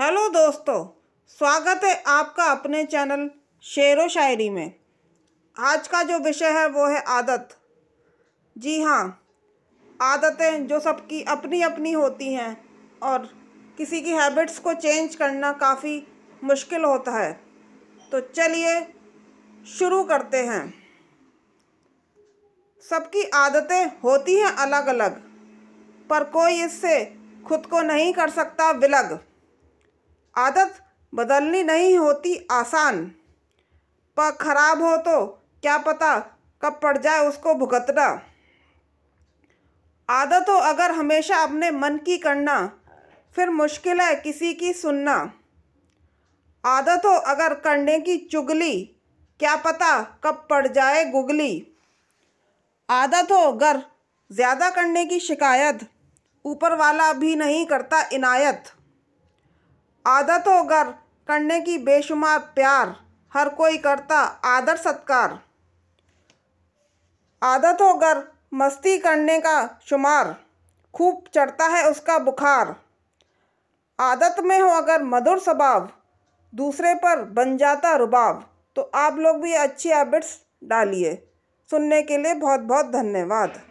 Hello दोस्तों, स्वागत है आपका अपने चैनल शेरो शायरी में। आज का जो विषय है वो है आदत। जी हाँ, आदतें जो सबकी अपनी अपनी होती हैं और किसी की हैबिट्स को चेंज करना काफ़ी मुश्किल होता है। तो चलिए शुरू करते हैं। सबकी आदतें होती हैं अलग अलग, पर कोई इससे खुद को नहीं कर सकता विलग। आदत बदलनी नहीं होती आसान, पर खराब हो तो क्या पता कब पड़ जाए उसको भुगतना। आदत हो अगर हमेशा अपने मन की करना, फिर मुश्किल है किसी की सुनना। आदत हो अगर करने की चुगली, क्या पता कब पड़ जाए गुगली। आदत हो अगर ज़्यादा करने की शिकायत, ऊपर वाला भी नहीं करता इनायत। आदत हो अगर करने की बेशुमार प्यार, हर कोई करता आदर सत्कार। आदत हो अगर मस्ती करने का शुमार, खूब चढ़ता है उसका बुखार। आदत में हो अगर मधुर स्वभाव, दूसरे पर बन जाता रुबाब। तो आप लोग भी अच्छी हैबिट्स डालिए। सुनने के लिए बहुत बहुत धन्यवाद।